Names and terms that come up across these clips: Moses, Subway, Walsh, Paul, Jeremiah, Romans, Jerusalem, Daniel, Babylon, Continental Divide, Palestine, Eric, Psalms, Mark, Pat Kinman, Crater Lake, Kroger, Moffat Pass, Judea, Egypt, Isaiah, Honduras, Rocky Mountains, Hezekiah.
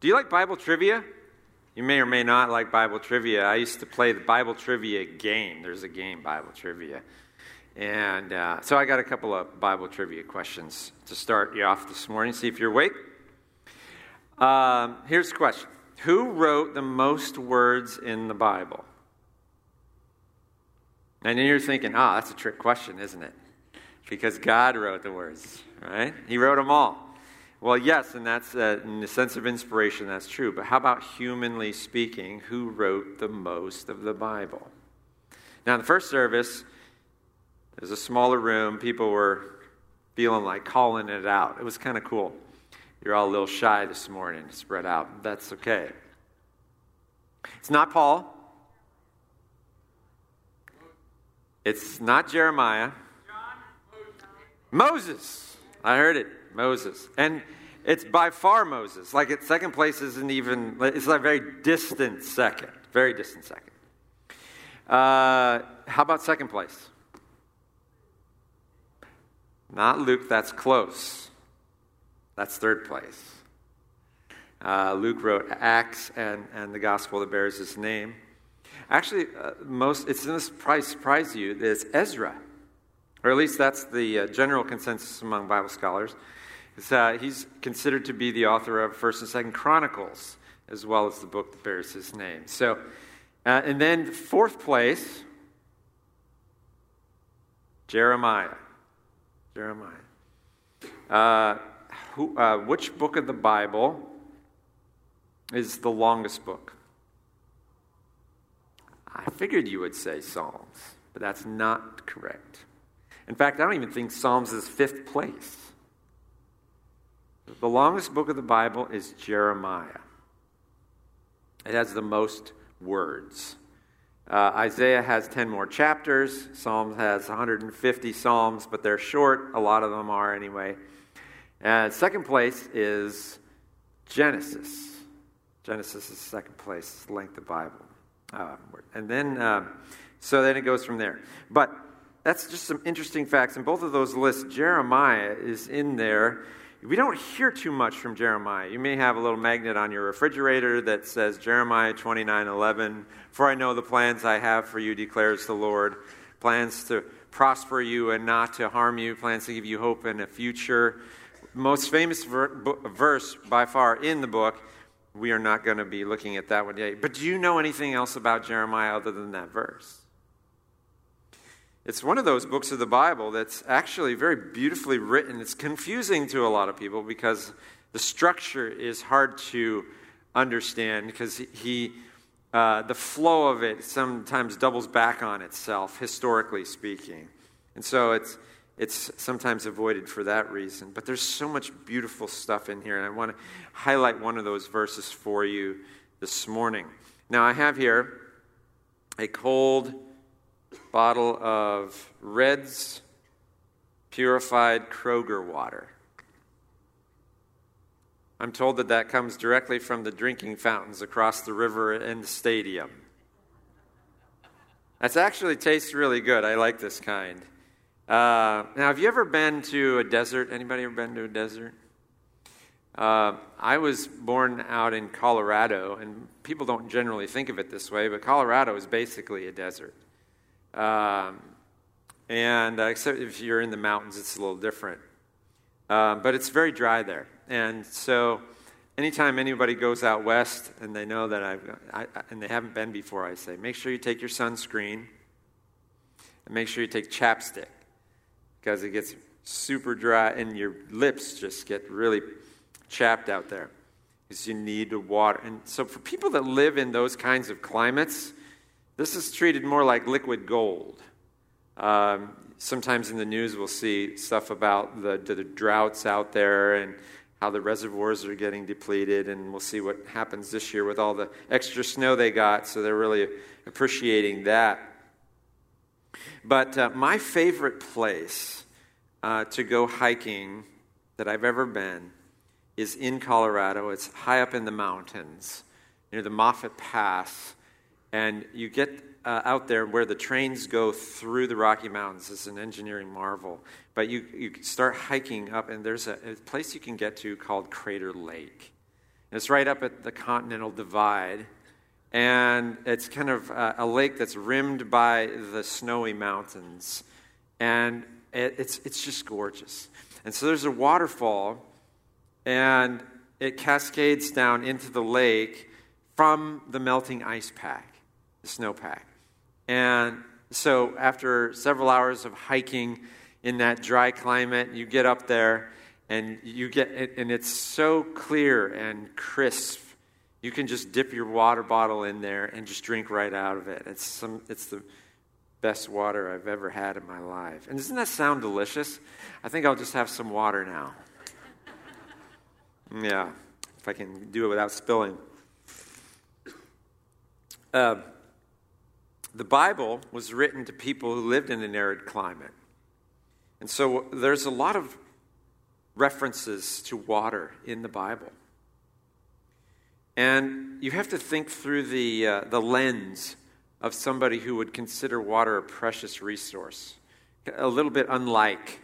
Do you like Bible trivia? You may or may not like Bible trivia. I used to play the Bible trivia game. There's a game, Bible trivia. And so I got a couple of Bible trivia questions to start you off this morning, see if you're awake. Here's the question. Who wrote the most words in the Bible? And then you're thinking, that's a trick question, isn't it? Because God wrote the words, right? He wrote them all. Well, yes, and that's in the sense of inspiration, that's true. But how about humanly speaking, who wrote the most of the Bible? Now, in the first service, there's a smaller room. People were feeling like calling it out. It was kind of cool. You're all a little shy this morning, spread out. That's okay. It's not Paul. It's not Jeremiah. Moses. I heard it. Moses. And it's by far Moses. Like, it's second place isn't even, it's like a very distant second. Very distant second. How about second place? Not Luke. That's close. That's third place. Luke wrote Acts and the gospel that bears his name. Actually, it's going to probably surprise you that it's Ezra. Or at least that's the general consensus among Bible scholars. He's considered to be the author of 1st and 2nd Chronicles, as well as the book that bears his name. So, and then fourth place, Jeremiah. Which book of the Bible is the longest book? I figured you would say Psalms, but that's not correct. In fact, I don't even think Psalms is fifth place. The longest book of the Bible is Jeremiah. It has the most words. Isaiah has 10 more chapters. Psalms has 150 psalms, but they're short. A lot of them are anyway. And second place is Genesis. Genesis is second place, length of Bible. And then, so it goes from there. But that's just some interesting facts. In both of those lists, Jeremiah is in there. We don't hear too much from Jeremiah. You may have a little magnet on your refrigerator that says, Jeremiah 29:11, for I know the plans I have for you, declares the Lord, plans to prosper you and not to harm you, plans to give you hope and a future. Most famous verse by far in the book. We are not going to be looking at that one today. But do you know anything else about Jeremiah other than that verse? It's one of those books of the Bible that's actually very beautifully written. It's confusing to a lot of people because the structure is hard to understand because the flow of it sometimes doubles back on itself, historically speaking. And so it's sometimes avoided for that reason. But there's so much beautiful stuff in here, and I want to highlight one of those verses for you this morning. Now, I have here a cold bottle of Red's purified Kroger water. I'm told that comes directly from the drinking fountains across the river and the stadium. That actually tastes really good. I like this kind. Now, have you ever been to a desert? Anybody ever been to a desert? I was born out in Colorado, and people don't generally think of it this way, but Colorado is basically a desert. And except if you're in the mountains, it's a little different. But it's very dry there. And so anytime anybody goes out west and they know that and they haven't been before, I say, make sure you take your sunscreen and make sure you take chapstick. Because it gets super dry and your lips just get really chapped out there because you need the water. And so for people that live in those kinds of climates, this is treated more like liquid gold. Sometimes in the news we'll see stuff about the droughts out there and how the reservoirs are getting depleted, and we'll see what happens this year with all the extra snow they got, so they're really appreciating that. But my favorite place to go hiking that I've ever been is in Colorado. It's high up in the mountains near the Moffat Pass. And you get out there where the trains go through the Rocky Mountains. It's an engineering marvel. But you start hiking up, and there's a place you can get to called Crater Lake. It's right up at the Continental Divide, and it's kind of a lake that's rimmed by the snowy mountains, and it's just gorgeous. And so there's a waterfall, and it cascades down into the lake from the melting ice pack, the snowpack. And so after several hours of hiking in that dry climate, you get up there, and you get and it's so clear and crisp. You can just dip your water bottle in there and just drink right out of it. It's the best water I've ever had in my life. And doesn't that sound delicious? I think I'll just have some water now. Yeah, if I can do it without spilling. The Bible was written to people who lived in an arid climate. And so there's a lot of references to water in the Bible. And you have to think through the lens of somebody who would consider water a precious resource, a little bit unlike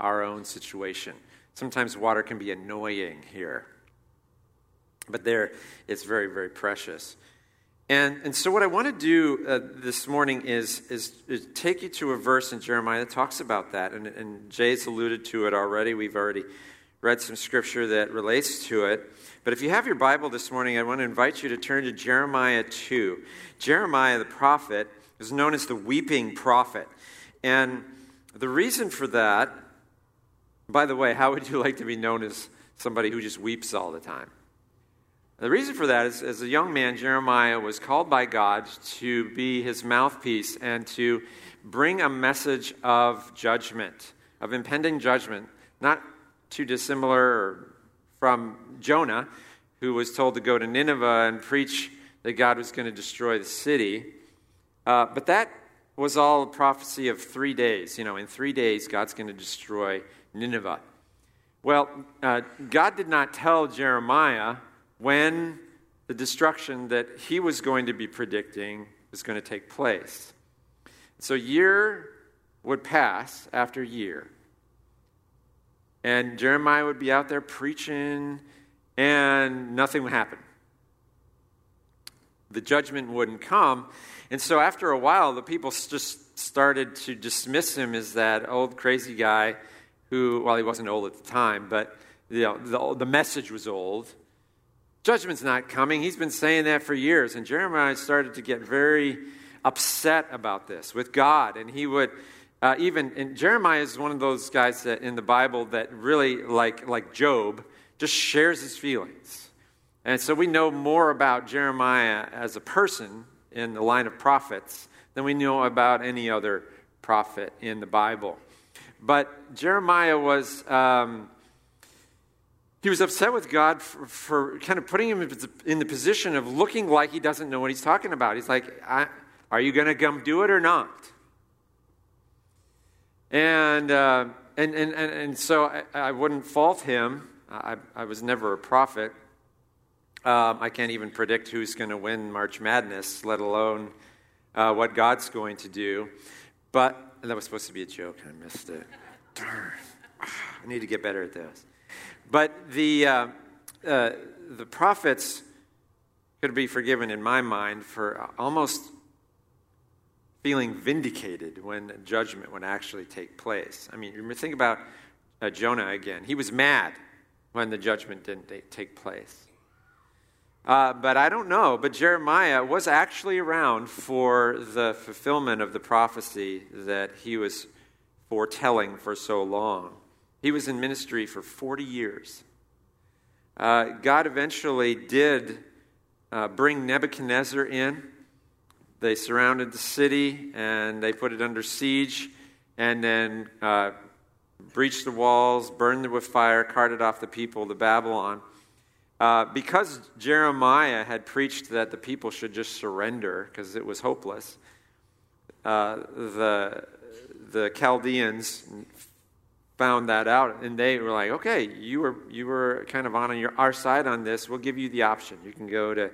our own situation. Sometimes water can be annoying here, but there it's very, very precious. And so what I want to do this morning is take you to a verse in Jeremiah that talks about that. And Jay's alluded to it already. We've already read some scripture that relates to it. But if you have your Bible this morning, I want to invite you to turn to Jeremiah 2. Jeremiah the prophet is known as the weeping prophet. And the reason for that, by the way, how would you like to be known as somebody who just weeps all the time? The reason for that is, as a young man, Jeremiah was called by God to be his mouthpiece and to bring a message of judgment, of impending judgment, not too dissimilar from Jonah, who was told to go to Nineveh and preach that God was going to destroy the city. But that was all a prophecy of 3 days. You know, in 3 days, God's going to destroy Nineveh. Well, God did not tell Jeremiah when the destruction that he was going to be predicting was going to take place. So year would pass after year. And Jeremiah would be out there preaching, and nothing would happen. The judgment wouldn't come. And so after a while, the people just started to dismiss him as that old crazy guy who, well, he wasn't old at the time, but you know, the message was old. Judgment's not coming. He's been saying that for years. And Jeremiah started to get very upset about this with God. And he would and Jeremiah is one of those guys that in the Bible that really, like Job, just shares his feelings. And so we know more about Jeremiah as a person in the line of prophets than we know about any other prophet in the Bible. But Jeremiah was... He was upset with God for kind of putting him in the position of looking like he doesn't know what he's talking about. He's like, are you going to come do it or not? And so I wouldn't fault him. I was never a prophet. I can't even predict who's going to win March Madness, let alone what God's going to do. But that was supposed to be a joke, and I missed it. Darn. I need to get better at this. But the prophets could be forgiven, in my mind, for almost feeling vindicated when judgment would actually take place. I mean, think about Jonah again. He was mad when the judgment didn't take place. But I don't know. But Jeremiah was actually around for the fulfillment of the prophecy that he was foretelling for so long. He was in ministry for 40 years. God eventually did bring Nebuchadnezzar in. They surrounded the city, and they put it under siege, and then breached the walls, burned it with fire, carted off the people to Babylon. Because Jeremiah had preached that the people should just surrender, because it was hopeless, the Chaldeans found that out, and they were like, okay, you were kind of on our side on this. We'll give you the option. You can go to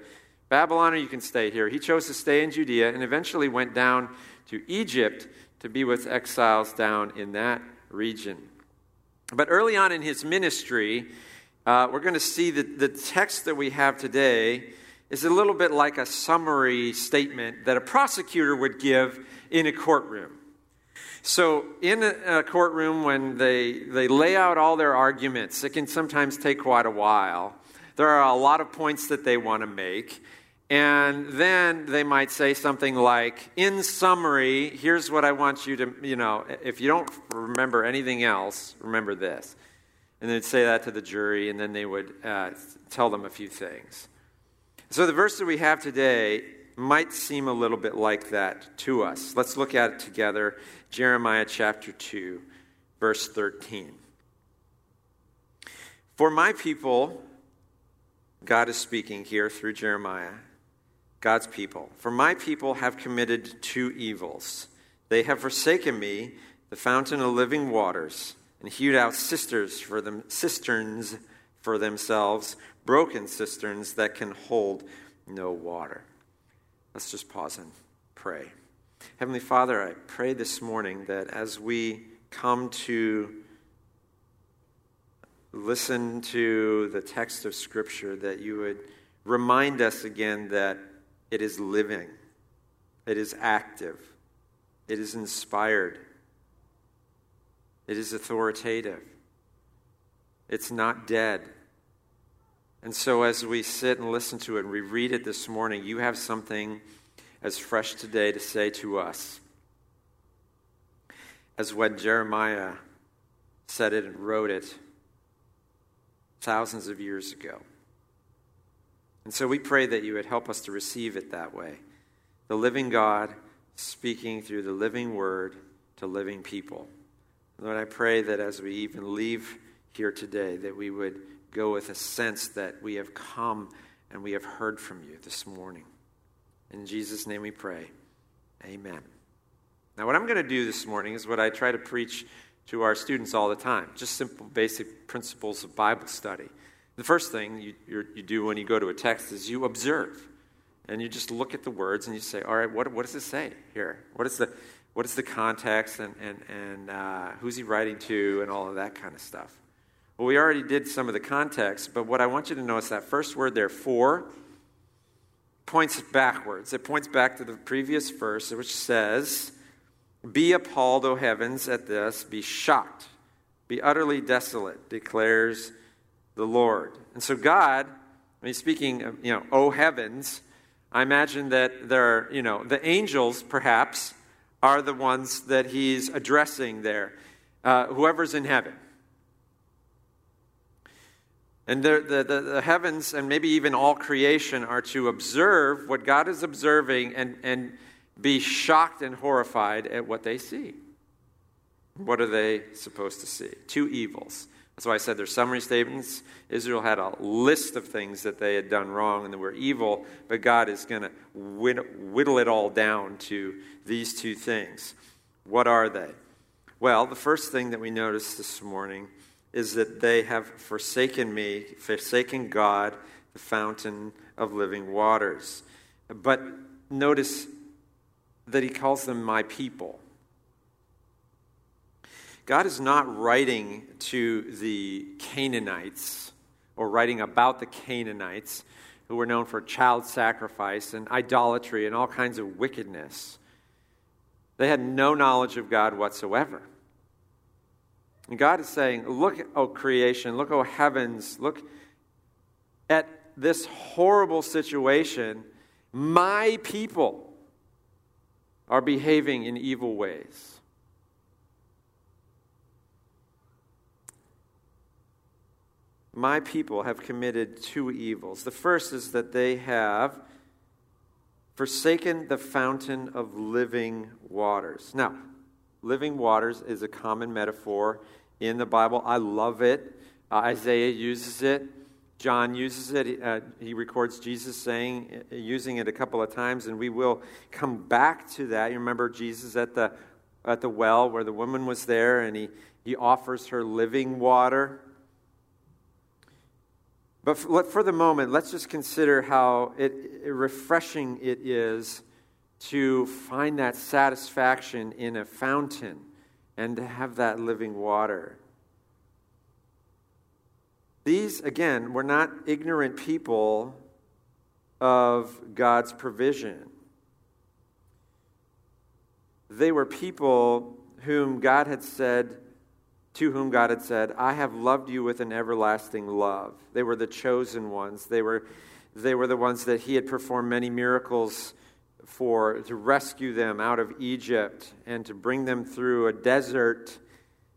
Babylon or you can stay here. He chose to stay in Judea and eventually went down to Egypt to be with exiles down in that region. But early on in his ministry, We're going to see that the text that we have today is a little bit like a summary statement that a prosecutor would give in a courtroom. So in a courtroom, when they lay out all their arguments, it can sometimes take quite a while. There are a lot of points that they want to make. And then they might say something like, in summary, here's what I want you to, if you don't remember anything else, remember this. And they'd say that to the jury, and then they would tell them a few things. So the verse that we have today might seem a little bit like that to us. Let's look at it together. Jeremiah chapter 2, verse 13. For my people, God is speaking here through Jeremiah. God's people. For my people have committed two evils. They have forsaken me, the fountain of living waters, and hewed out cisterns for themselves, broken cisterns that can hold no water. Let's just pause and pray. Heavenly Father, I pray this morning that as we come to listen to the text of Scripture, that you would remind us again that it is living, it is active, it is inspired, it is authoritative, it's not dead. And so as we sit and listen to it and we read it this morning, you have something as fresh today to say to us as when Jeremiah said it and wrote it thousands of years ago. And so we pray that you would help us to receive it that way. The living God speaking through the living word to living people. Lord, I pray that as we even leave here today, that we would go with a sense that we have come and we have heard from you this morning. In Jesus' name we pray. Amen. Now what I'm going to do this morning is what I try to preach to our students all the time. Just simple, basic principles of Bible study. The first thing you do when you go to a text is you observe. And you just look at the words and you say, all right, what does it say here? What is the context and who's he writing to and all of that kind of stuff? Well, we already did some of the context, but what I want you to notice that first word there, for, points backwards. It points back to the previous verse, which says, be appalled, O heavens, at this. Be shocked. Be utterly desolate, declares the Lord. And so God, when he's speaking of, O heavens, I imagine that there are, the angels, perhaps, are the ones that he's addressing there. Whoever's in heaven. And the heavens and maybe even all creation are to observe what God is observing and be shocked and horrified at what they see. What are they supposed to see? Two evils. That's why I said their summary statements. Israel had a list of things that they had done wrong and that were evil, but God is going to whittle it all down to these two things. What are they? Well, the first thing that we noticed this morning is that they have forsaken me, forsaken God, the fountain of living waters. But notice that he calls them my people. God is not writing to the Canaanites or writing about the Canaanites who were known for child sacrifice and idolatry and all kinds of wickedness. They had no knowledge of God whatsoever. And God is saying, look, O creation, look, O heavens, look at this horrible situation. My people are behaving in evil ways. My people have committed two evils. The first is that they have forsaken the fountain of living waters. Now, living waters is a common metaphor in the Bible. I love it. Isaiah uses it. John uses it. He records Jesus saying, using it a couple of times, and we will come back to that. You remember Jesus at the well where the woman was there, and he offers her living water. But for the moment, let's just consider how refreshing it is to find that satisfaction in a fountain and to have that living water. These, again, were not ignorant people of God's provision. They were people to whom God had said, I have loved you with an everlasting love. They were the chosen ones. They were the ones that he had performed many miracles for, to rescue them out of Egypt and to bring them through a desert,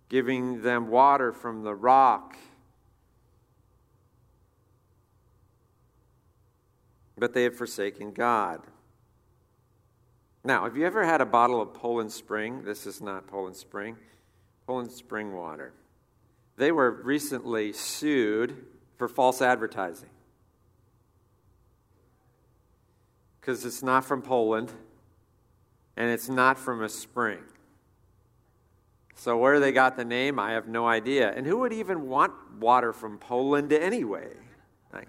giving them water from the rock. But they had forsaken God. Now, have you ever had a bottle of Poland Spring? This is not Poland Spring. Poland Spring water. They were recently sued for false advertising, because it's not from Poland and it's not from a spring. So where they got the name, I have no idea. And who would even want water from Poland anyway? Like,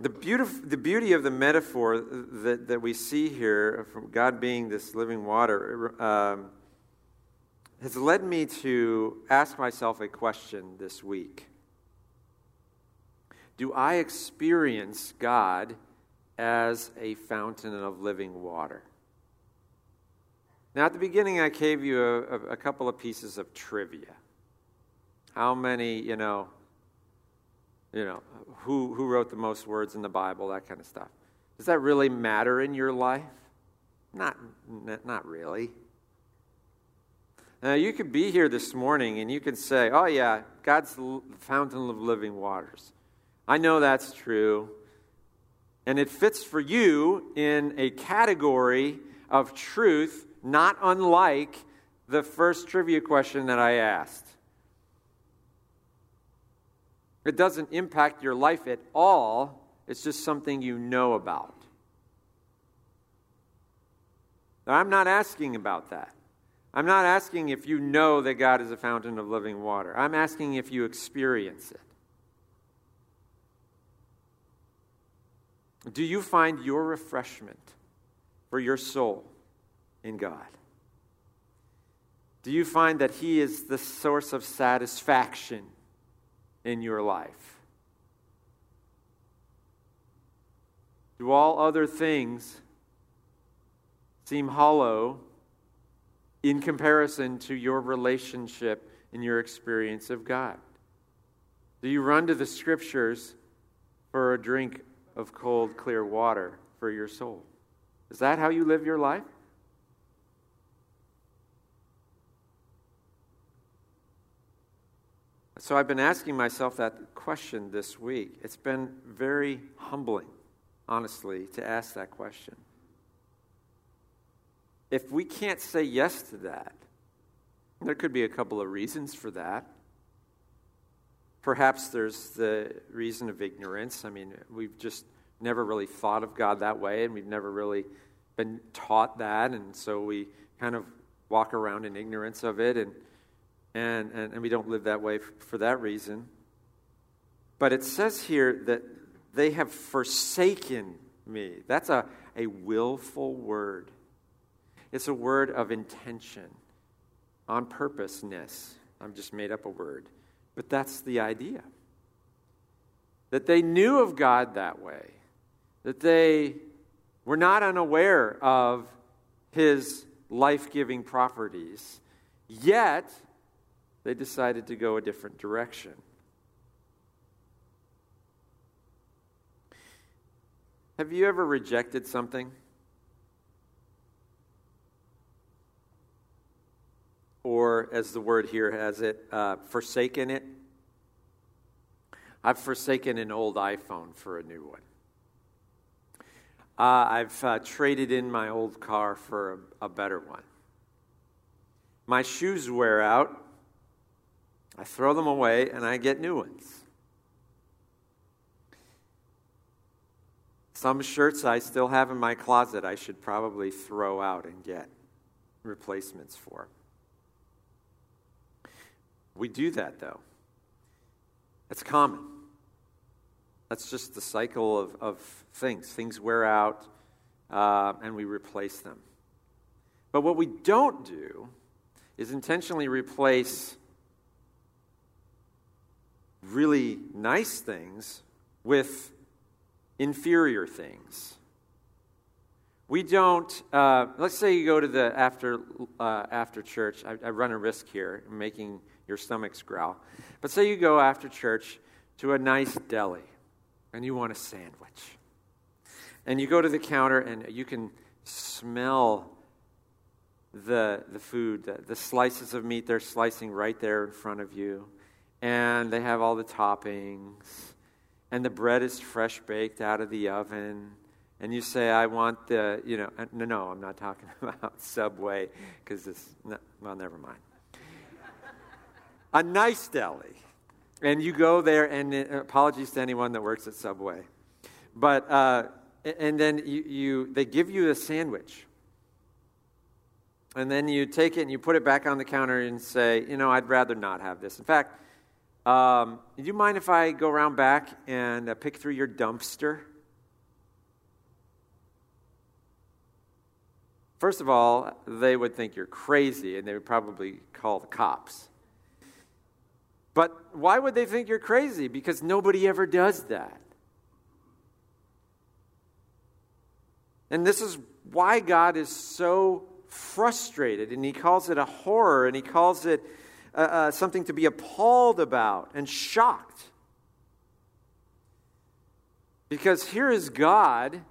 the beauty of the metaphor that we see here, from God being this living water, has led me to ask myself a question this week. Do I experience God as a fountain of living water? Now, at the beginning, I gave you a couple of pieces of trivia. How many, who wrote the most words in the Bible, that kind of stuff. Does that really matter in your life? Not really. Now, you could be here this morning and you could say, oh yeah, God's the fountain of living waters. I know that's true, and it fits for you in a category of truth not unlike the first trivia question that I asked. It doesn't impact your life at all. It's just something you know about. Now, I'm not asking about that. I'm not asking if you know that God is a fountain of living water. I'm asking if you experience it. Do you find your refreshment for your soul in God? Do you find that He is the source of satisfaction in your life? Do all other things seem hollow in comparison to your relationship and your experience of God? Do you run to the Scriptures for a drink of cold, clear water for your soul? Is that how you live your life? So I've been asking myself that question this week. It's been very humbling, honestly, to ask that question. If we can't say yes to that, there could be a couple of reasons for that. Perhaps there's the reason of ignorance. I mean, we've just never really thought of God that way, and we've never really been taught that, and so we kind of walk around in ignorance of it, and we don't live that way for that reason. But it says here that they have forsaken me. That's a willful word. It's a word of intention, on purposeness. I've just made up a word. But that's the idea. That they knew of God that way. That they were not unaware of His life-giving properties. Yet, they decided to go a different direction. Have you ever rejected something? Or, as the word here has it, forsaken it. I've forsaken an old iPhone for a new one. I've traded in my old car for a better one. My shoes wear out. I throw them away and I get new ones. Some shirts I still have in my closet I should probably throw out and get replacements for. We do that, though. It's common. That's just the cycle of things. Things wear out, and we replace them. But what we don't do is intentionally replace really nice things with inferior things. We don't, let's say you go to the after church. I run a risk here, making your stomachs growl. But say you go after church to a nice deli, and you want a sandwich. And you go to the counter, and you can smell the food, the slices of meat they're slicing right there in front of you. And they have all the toppings. And the bread is fresh baked out of the oven. And you say, I want the, you know, no, I'm not talking about Subway, because this, no, well, never mind. A nice deli. And you go there, and apologies to anyone that works at Subway. But, and then they give you a sandwich. And then you take it and you put it back on the counter and say, you know, I'd rather not have this. In fact, do you mind if I go around back and pick through your dumpster? First of all, they would think you're crazy, and they would probably call the cops. But why would they think you're crazy? Because nobody ever does that. And this is why God is so frustrated, and he calls it a horror, and he calls it something to be appalled about and shocked. Because here is God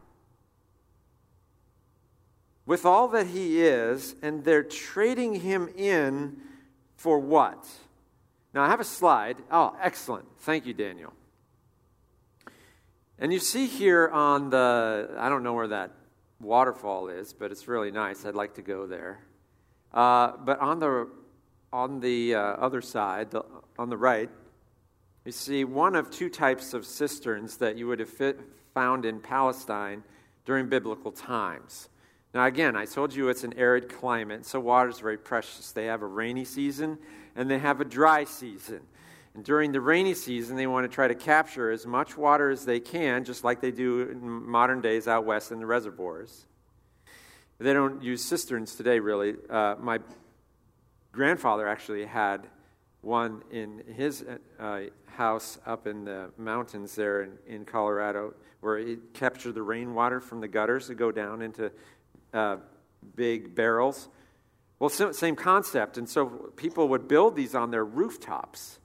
with all that he is, and they're trading him in for what? Now, I have a slide. Oh, excellent. Thank you, Daniel. And you see here on the, I don't know where that waterfall is, but it's really nice. I'd like to go there. But on the other side, on the right, you see one of two types of cisterns that you would have found in Palestine during biblical times. Now, again, I told you it's an arid climate, so water is very precious. They have a rainy season, and they have a dry season. And during the rainy season, they want to try to capture as much water as they can, just like they do in modern days out west in the reservoirs. They don't use cisterns today, really. My grandfather actually had one in his house up in the mountains there in Colorado, where he captured the rainwater from the gutters to go down into big barrels. Well, same concept. And so people would build these on their rooftops.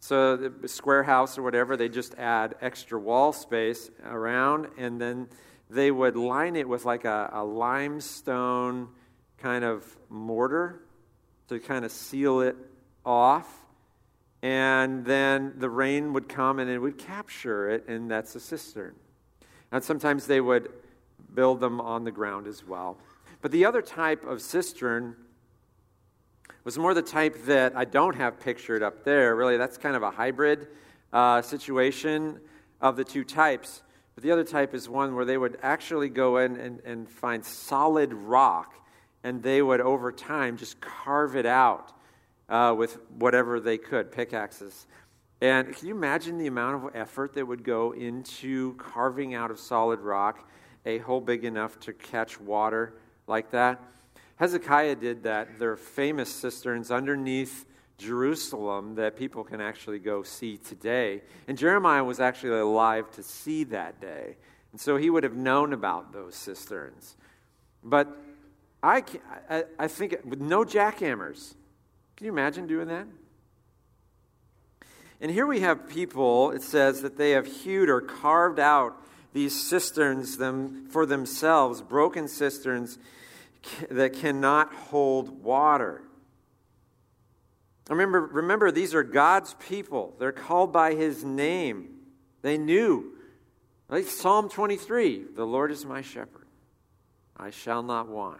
So the square house or whatever, they just add extra wall space around, and then they would line it with like a limestone kind of mortar to kind of seal it off. And then the rain would come and it would capture it, and that's a cistern. And sometimes they would build them on the ground as well. But the other type of cistern was more the type that I don't have pictured up there. Really, that's kind of a hybrid situation of the two types. But the other type is one where they would actually go in and find solid rock, and they would, over time, just carve it out with whatever they could, pickaxes. And can you imagine the amount of effort that would go into carving out of solid rock a hole big enough to catch water like that? Hezekiah did that. There are famous cisterns underneath Jerusalem that people can actually go see today. And Jeremiah was actually alive to see that day. And so he would have known about those cisterns. But I think with no jackhammers. Can you imagine doing that? And here we have people, it says that they have hewed or carved out these cisterns for themselves, broken cisterns that cannot hold water. Remember, these are God's people. They're called by his name. They knew. Like Psalm 23, the Lord is my shepherd. I shall not want.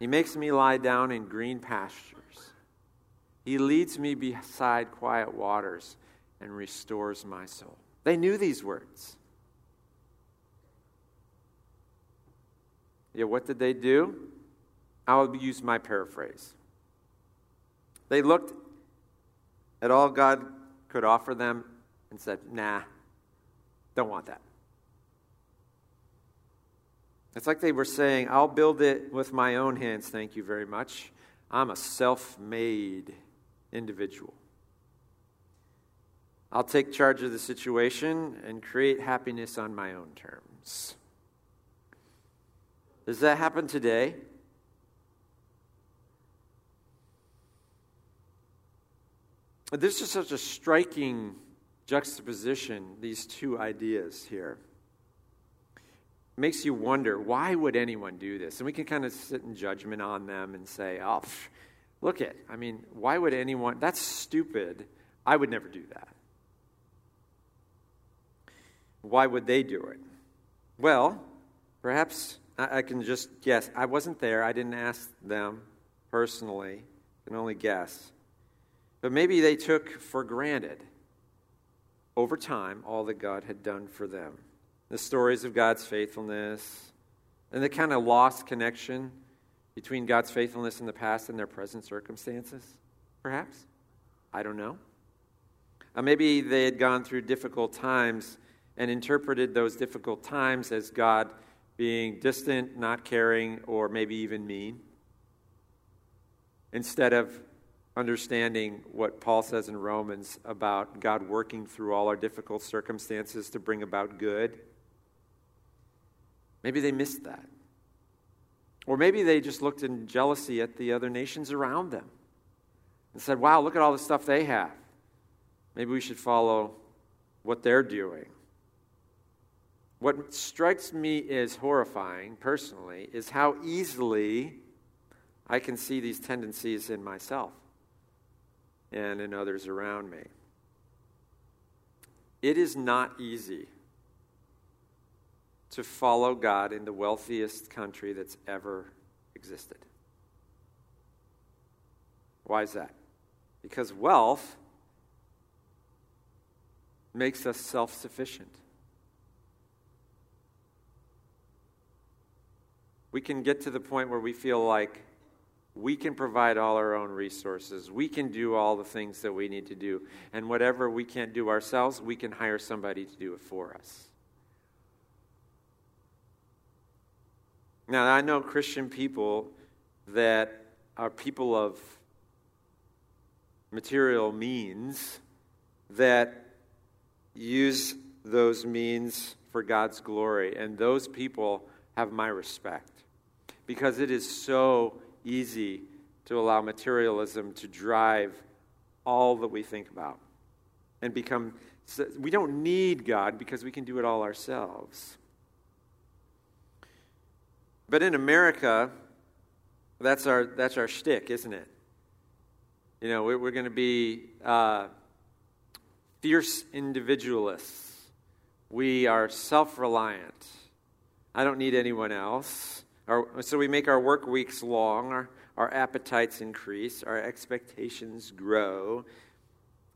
He makes me lie down in green pastures. He leads me beside quiet waters and restores my soul. They knew these words. Yeah, what did they do? I'll use my paraphrase. They looked at all God could offer them and said, nah, don't want that. It's like they were saying, I'll build it with my own hands, thank you very much. I'm a self-made individual. I'll take charge of the situation and create happiness on my own terms. Does that happen today? This is such a striking juxtaposition, these two ideas here. It makes you wonder, why would anyone do this? And we can kind of sit in judgment on them and say, oh, look it. I mean, why would anyone? That's stupid. I would never do that. Why would they do it? Well, perhaps I can just guess. I wasn't there. I didn't ask them personally. I can only guess. But maybe they took for granted, over time, all that God had done for them. The stories of God's faithfulness, and the kind of lost connection between God's faithfulness in the past and their present circumstances, perhaps. I don't know. Maybe they had gone through difficult times and interpreted those difficult times as God being distant, not caring, or maybe even mean, instead of understanding what Paul says in Romans about God working through all our difficult circumstances to bring about good. Maybe they missed that. Or maybe they just looked in jealousy at the other nations around them and said, wow, look at all the stuff they have. Maybe we should follow what they're doing. What strikes me as horrifying, personally, is how easily I can see these tendencies in myself and in others around me. It is not easy to follow God in the wealthiest country that's ever existed. Why is that? Because wealth makes us self-sufficient. We can get to the point where we feel like we can provide all our own resources. We can do all the things that we need to do. And whatever we can't do ourselves, we can hire somebody to do it for us. Now, I know Christian people that are people of material means that use those means for God's glory. And those people have my respect, because it is so easy to allow materialism to drive all that we think about and become. We don't need God because we can do it all ourselves. But in America, that's our shtick, isn't it? You know, we're going to be fierce individualists. We are self-reliant. I don't need anyone else. So we make our work weeks long, our appetites increase, our expectations grow,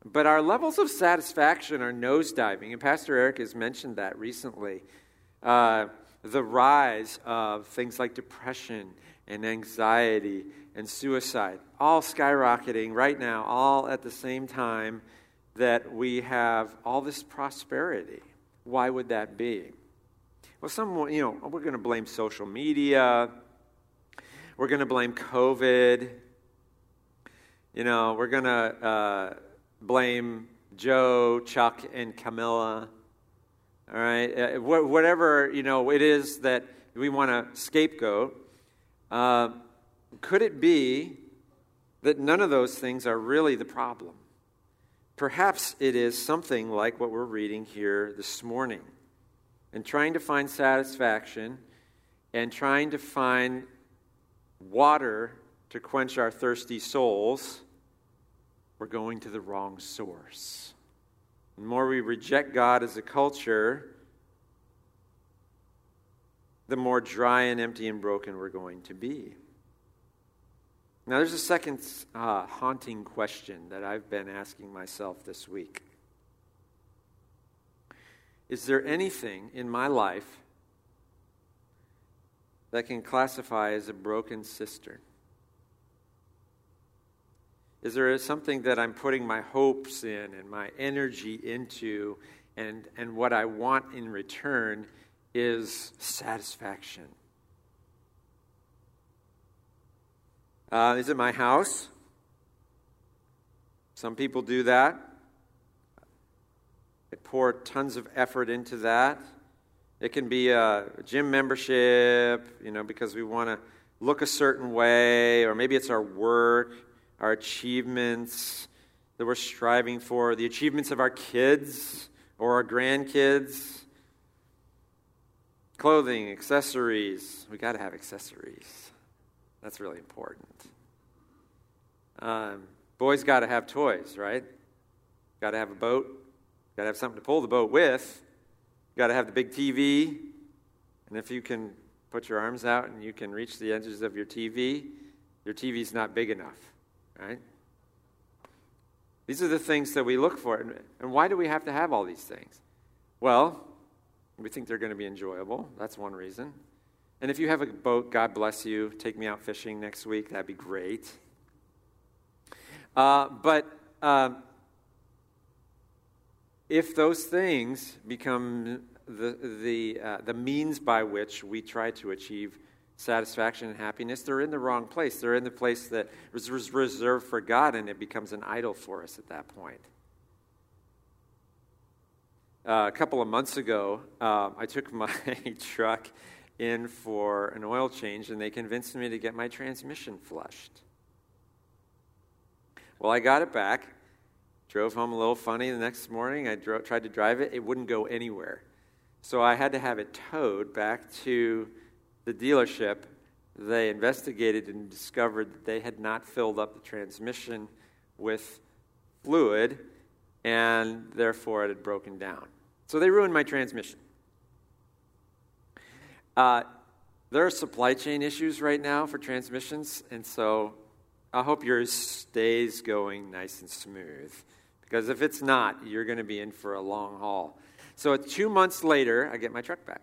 but our levels of satisfaction are nosediving, and Pastor Eric has mentioned that recently. The rise of things like depression and anxiety and suicide, all skyrocketing right now, all at the same time that we have all this prosperity. Why would that be? Well, we're going to blame social media. We're going to blame COVID. We're going to blame Joe, Chuck, and Camilla. All right? Whatever, it is that we want to scapegoat. Could it be that none of those things are really the problem? Perhaps it is something like what we're reading here this morning. And trying to find satisfaction and trying to find water to quench our thirsty souls, we're going to the wrong source. The more we reject God as a culture, the more dry and empty and broken we're going to be. Now, there's a second haunting question that I've been asking myself this week. Is there anything in my life that can classify as a broken cistern? Is there something that I'm putting my hopes in and my energy into, and what I want in return is satisfaction? Is it my house? Some people do that. They pour tons of effort into that. It can be a gym membership, because we want to look a certain way, or maybe it's our work, our achievements that we're striving for, the achievements of our kids or our grandkids. Clothing, accessories. We got to have accessories. That's really important. Boys got to have toys, right? Got to have a boat. Got to have something to pull the boat with. Got to have the big TV. And if you can put your arms out and you can reach the edges of your TV's not big enough, right? These are the things that we look for. And why do we have to have all these things? Well, we think they're going to be enjoyable. That's one reason. And if you have a boat, God bless you. Take me out fishing next week. That'd be great. If those things become the means by which we try to achieve satisfaction and happiness, they're in the wrong place. They're in the place that was reserved for God, and it becomes an idol for us at that point. A couple of months ago, I took my truck in for an oil change, and they convinced me to get my transmission flushed. Well, I got it back, drove home a little funny the next morning. I tried to drive it. It wouldn't go anywhere. So I had to have it towed back to the dealership. They investigated and discovered that they had not filled up the transmission with fluid, and therefore it had broken down. So they ruined my transmission. There are supply chain issues right now for transmissions, and so I hope yours stays going nice and smooth, because if it's not, you're going to be in for a long haul. So 2 months later, I get my truck back.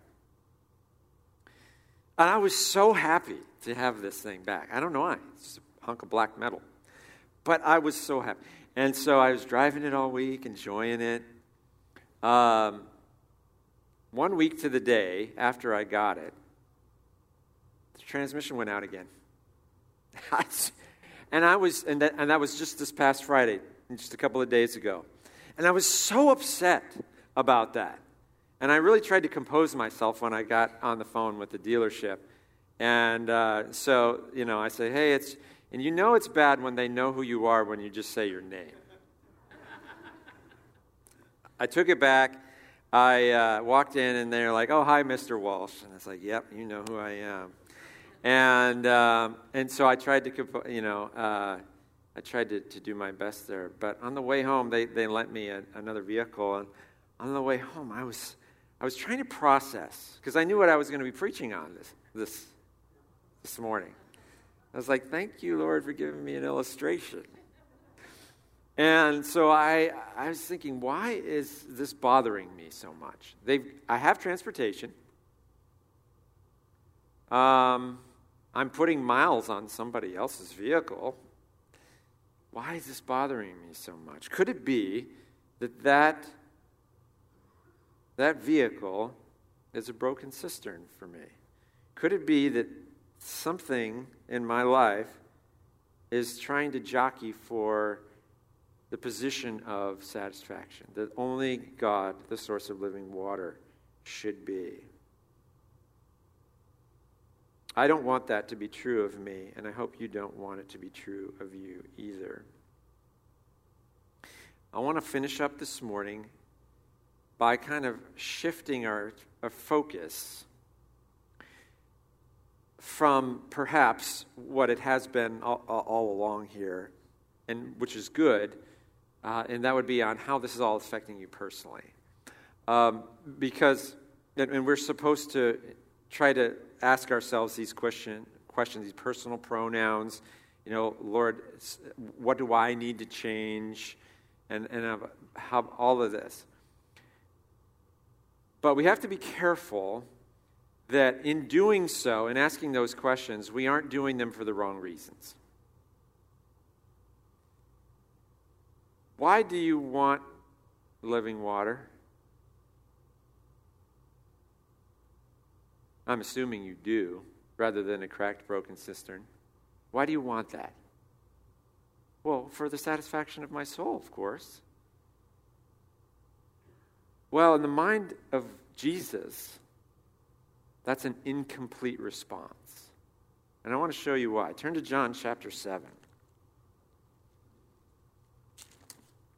And I was so happy to have this thing back. I don't know why. It's just a hunk of black metal. But I was so happy. And so I was driving it all week, enjoying it. 1 week to the day after I got it, the transmission went out again. And that was just this past Friday, just a couple of days ago. And I was so upset about that. And I really tried to compose myself when I got on the phone with the dealership. And so I said, hey, it's... And it's bad when they know who you are when you just say your name. I took it back. I walked in, and they're like, oh, hi, Mr. Walsh. And I was like, yep, you know who I am. And so I tried to, I tried to do my best there. But on the way home, they lent me another vehicle. And on the way home, I was trying to process, because I knew what I was going to be preaching on this morning. I was like, thank you, Lord, for giving me an illustration. And so I was thinking, why is this bothering me so much? I have transportation. I'm putting miles on somebody else's vehicle. Why is this bothering me so much? Could it be that vehicle is a broken cistern for me? Could it be that something in my life is trying to jockey for the position of satisfaction that only God, the source of living water, should be? I don't want that to be true of me, and I hope you don't want it to be true of you either. I want to finish up this morning by kind of shifting our focus from perhaps what it has been all along here, and which is good, and that would be on how this is all affecting you personally. Because we're supposed to try to ask ourselves these questions, these personal pronouns. Lord, what do I need to change? And how all of this. But we have to be careful that in doing so, in asking those questions, we aren't doing them for the wrong reasons. Why do you want living water? I'm assuming you do, rather than a cracked, broken cistern. Why do you want that? Well, for the satisfaction of my soul, of course. Well, in the mind of Jesus, that's an incomplete response. And I want to show you why. Turn to John chapter 7.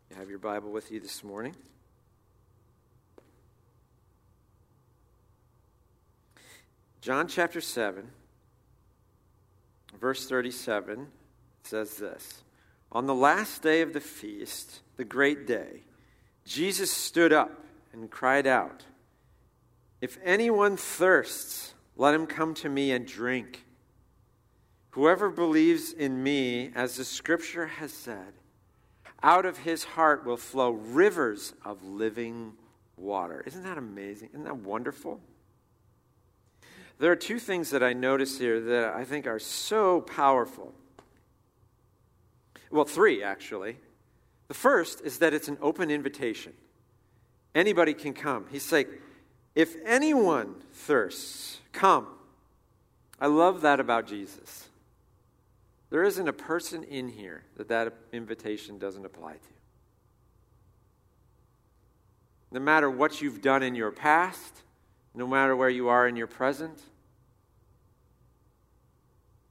You have your Bible with you this morning. John chapter 7, verse 37 says this. On the last day of the feast, the great day, Jesus stood up and cried out, "If anyone thirsts, let him come to me and drink. Whoever believes in me, as the scripture has said, out of his heart will flow rivers of living water." Isn't that amazing? Isn't that wonderful? There are two things that I notice here that I think are so powerful. Well, three, actually. The first is that it's an open invitation. Anybody can come. He's like, if anyone thirsts, come. I love that about Jesus. There isn't a person in here that invitation doesn't apply to. No matter what you've done in your past, no matter where you are in your present,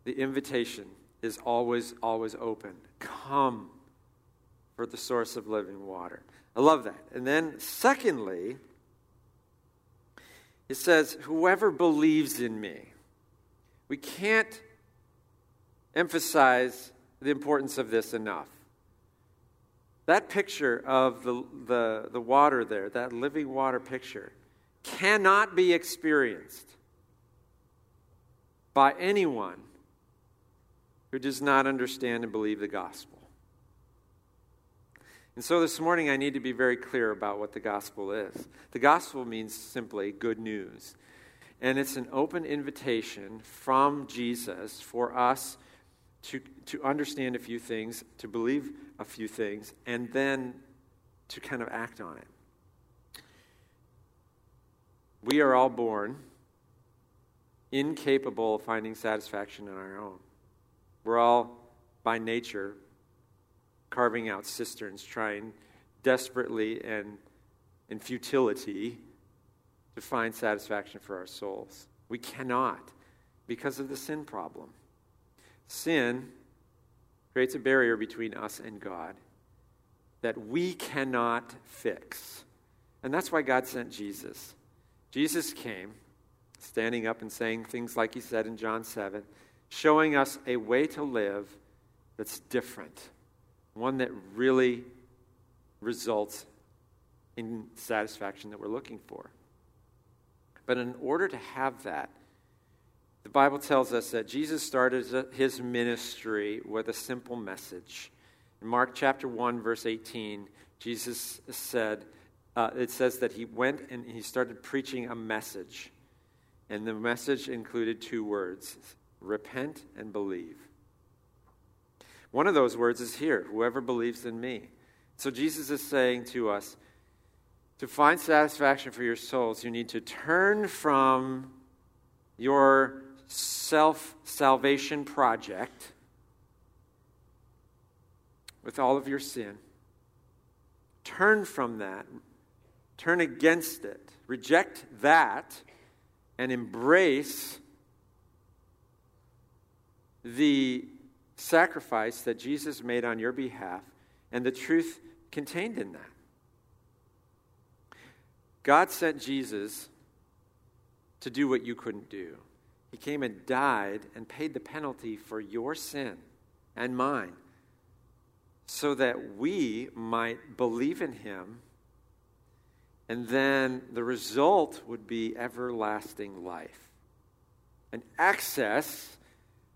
the invitation is always, always open. Come for the source of living water. I love that. And then secondly, it says, whoever believes in me. We can't emphasize the importance of this enough. That picture of the water there, that living water picture, cannot be experienced by anyone who does not understand and believe the gospel. And so this morning I need to be very clear about what the gospel is. The gospel means simply good news. And it's an open invitation from Jesus for us to understand a few things, to believe a few things, and then to kind of act on it. We are all born incapable of finding satisfaction on our own. We're all, by nature, carving out cisterns, trying desperately and in futility to find satisfaction for our souls. We cannot because of the sin problem. Sin creates a barrier between us and God that we cannot fix. And that's why God sent Jesus. Jesus came, standing up and saying things like he said in John 7, showing us a way to live that's different, one that really results in satisfaction that we're looking for. But in order to have that, the Bible tells us that Jesus started his ministry with a simple message. In Mark chapter 1, verse 18, Jesus said, it says that he went and he started preaching a message. And the message included two words, repent and believe. One of those words is here, whoever believes in me. So Jesus is saying to us, to find satisfaction for your souls, you need to turn from your self-salvation project with all of your sin. Turn from that. Turn against it. Reject that and embrace the sacrifice that Jesus made on your behalf and the truth contained in that. God sent Jesus to do what you couldn't do. He came and died and paid the penalty for your sin and mine so that we might believe in him. And then the result would be everlasting life. And access,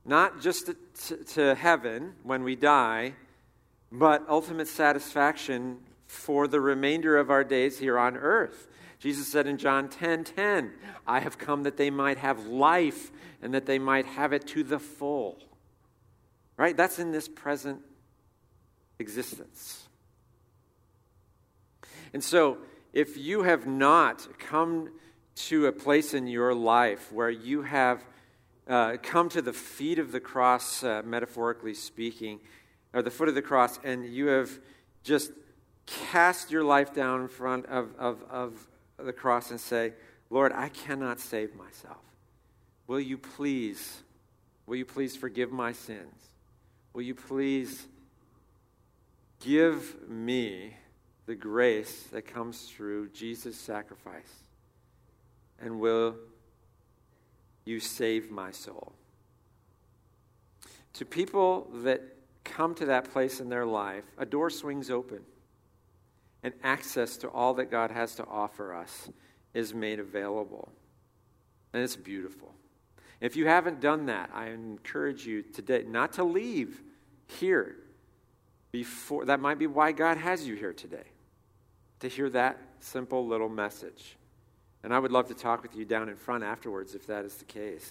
not just to heaven when we die, but ultimate satisfaction for the remainder of our days here on earth. Jesus said in John 10:10, I have come that they might have life and that they might have it to the full. Right? That's in this present existence. And so, if you have not come to a place in your life where you have come to the feet of the cross, metaphorically speaking, or the foot of the cross, and you have just cast your life down in front of the cross and say, Lord, I cannot save myself. Will you please forgive my sins? Will you please give me the grace that comes through Jesus' sacrifice? And will you save my soul? To people that come to that place in their life, a door swings open, and access to all that God has to offer us is made available. And it's beautiful. If you haven't done that, I encourage you today not to leave here before. That might be why God has you here today, to hear that simple little message. And I would love to talk with you down in front afterwards if that is the case.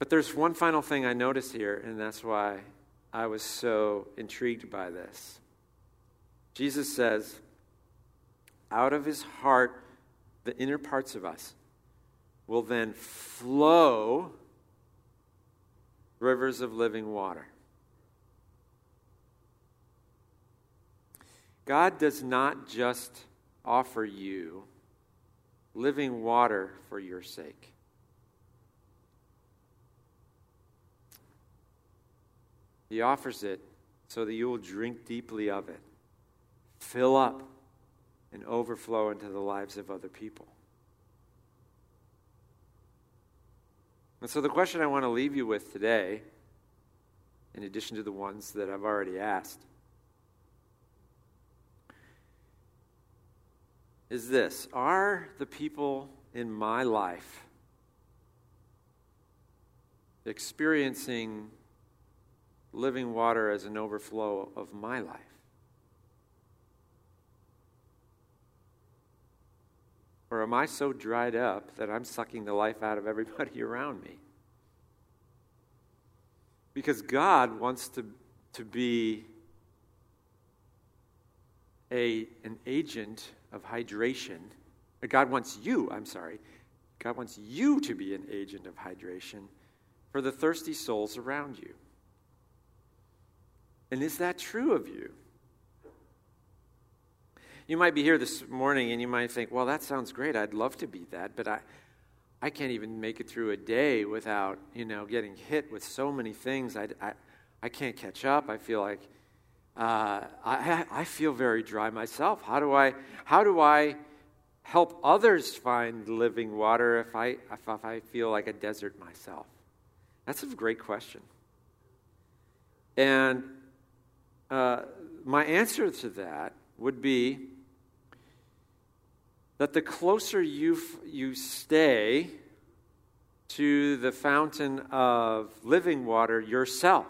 But there's one final thing I noticed here, and that's why I was so intrigued by this. Jesus says, out of his heart, the inner parts of us, will then flow rivers of living water. God does not just offer you living water for your sake. He offers it so that you will drink deeply of it, fill up, and overflow into the lives of other people. And so the question I want to leave you with today, in addition to the ones that I've already asked, is this: are the people in my life experiencing living water as an overflow of my life? Or am I so dried up that I'm sucking the life out of everybody around me? Because God wants to be an agent of hydration. God wants you to be an agent of hydration for the thirsty souls around you. And is that true of you? You might be here this morning and you might think, well, that sounds great. I'd love to be that, but I can't even make it through a day without, getting hit with so many things. I can't catch up. I feel like I feel very dry myself. How do I help others find living water if I feel like a desert myself? That's a great question. And my answer to that would be that the closer you stay to the fountain of living water yourself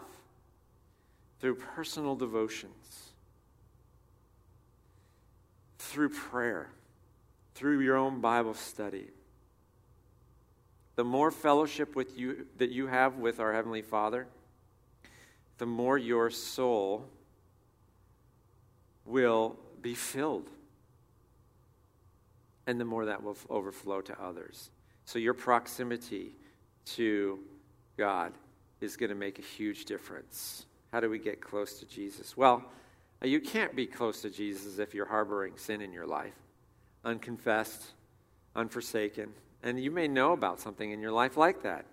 through personal devotions, through prayer, through your own Bible study, the more fellowship with you that you have with our Heavenly Father, the more your soul will be filled, and the more that will overflow to others. So your proximity to God is going to make a huge difference. How do we get close to Jesus? Well, you can't be close to Jesus if you're harboring sin in your life, unconfessed, unforsaken, and you may know about something in your life like that,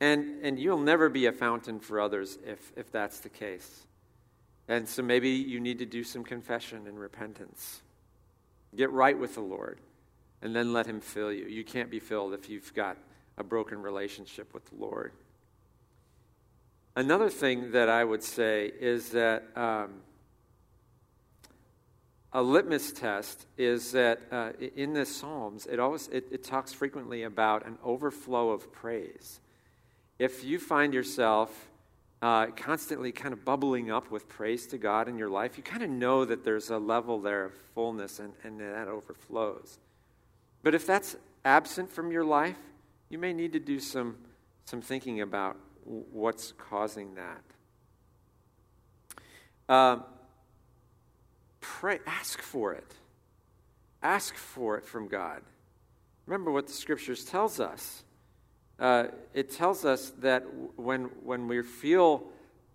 and you'll never be a fountain for others if that's the case. And so maybe you need to do some confession and repentance. Get right with the Lord, and then let him fill you. You can't be filled if you've got a broken relationship with the Lord. Another thing that I would say is that a litmus test is that in the Psalms, it talks frequently about an overflow of praise. If you find yourself constantly kind of bubbling up with praise to God in your life, you kind of know that there's a level there of fullness and that overflows. But if that's absent from your life, you may need to do some thinking about what's causing that. Pray, ask for it. Ask for it from God. Remember what the Scriptures tells us. It tells us that when we feel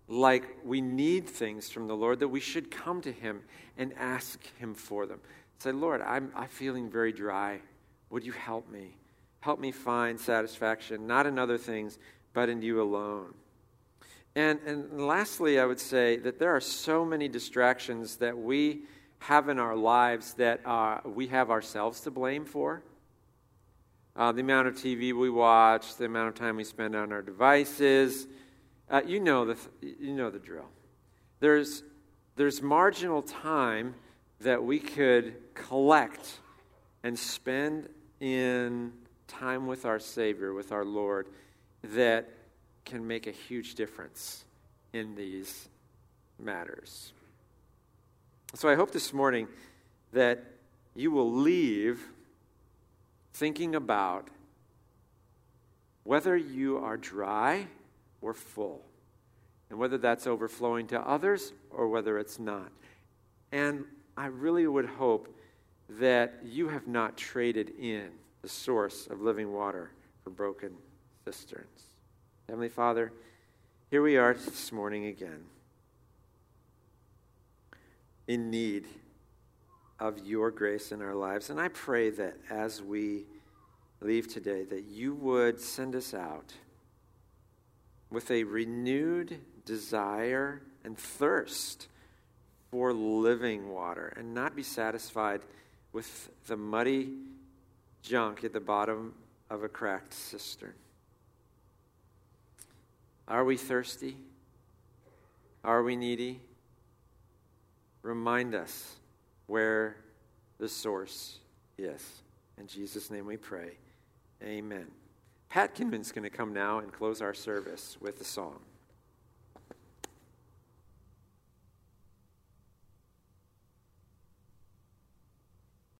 like we need things from the Lord, that we should come to him and ask him for them. Say, Lord, I'm feeling very dry. Would you help me? Help me find satisfaction, not in other things, but in you alone. And lastly, I would say that there are so many distractions that we have in our lives that we have ourselves to blame for. The amount of TV we watch, the amount of time we spend on our devices, you know the drill. There's marginal time that we could collect and spend in time with our Savior, with our Lord, that can make a huge difference in these matters. So I hope this morning that you will leave thinking about whether you are dry or full, and whether that's overflowing to others or whether it's not. And I really would hope that you have not traded in the source of living water for broken cisterns. Heavenly Father, here we are this morning again, in need of your grace in our lives. And I pray that as we leave today, that you would send us out with a renewed desire and thirst for living water, and not be satisfied with the muddy junk at the bottom of a cracked cistern. Are we thirsty? Are we needy? Remind us where the source is. In Jesus' name we pray. Amen. Pat Kinman's going to come now and close our service with a song.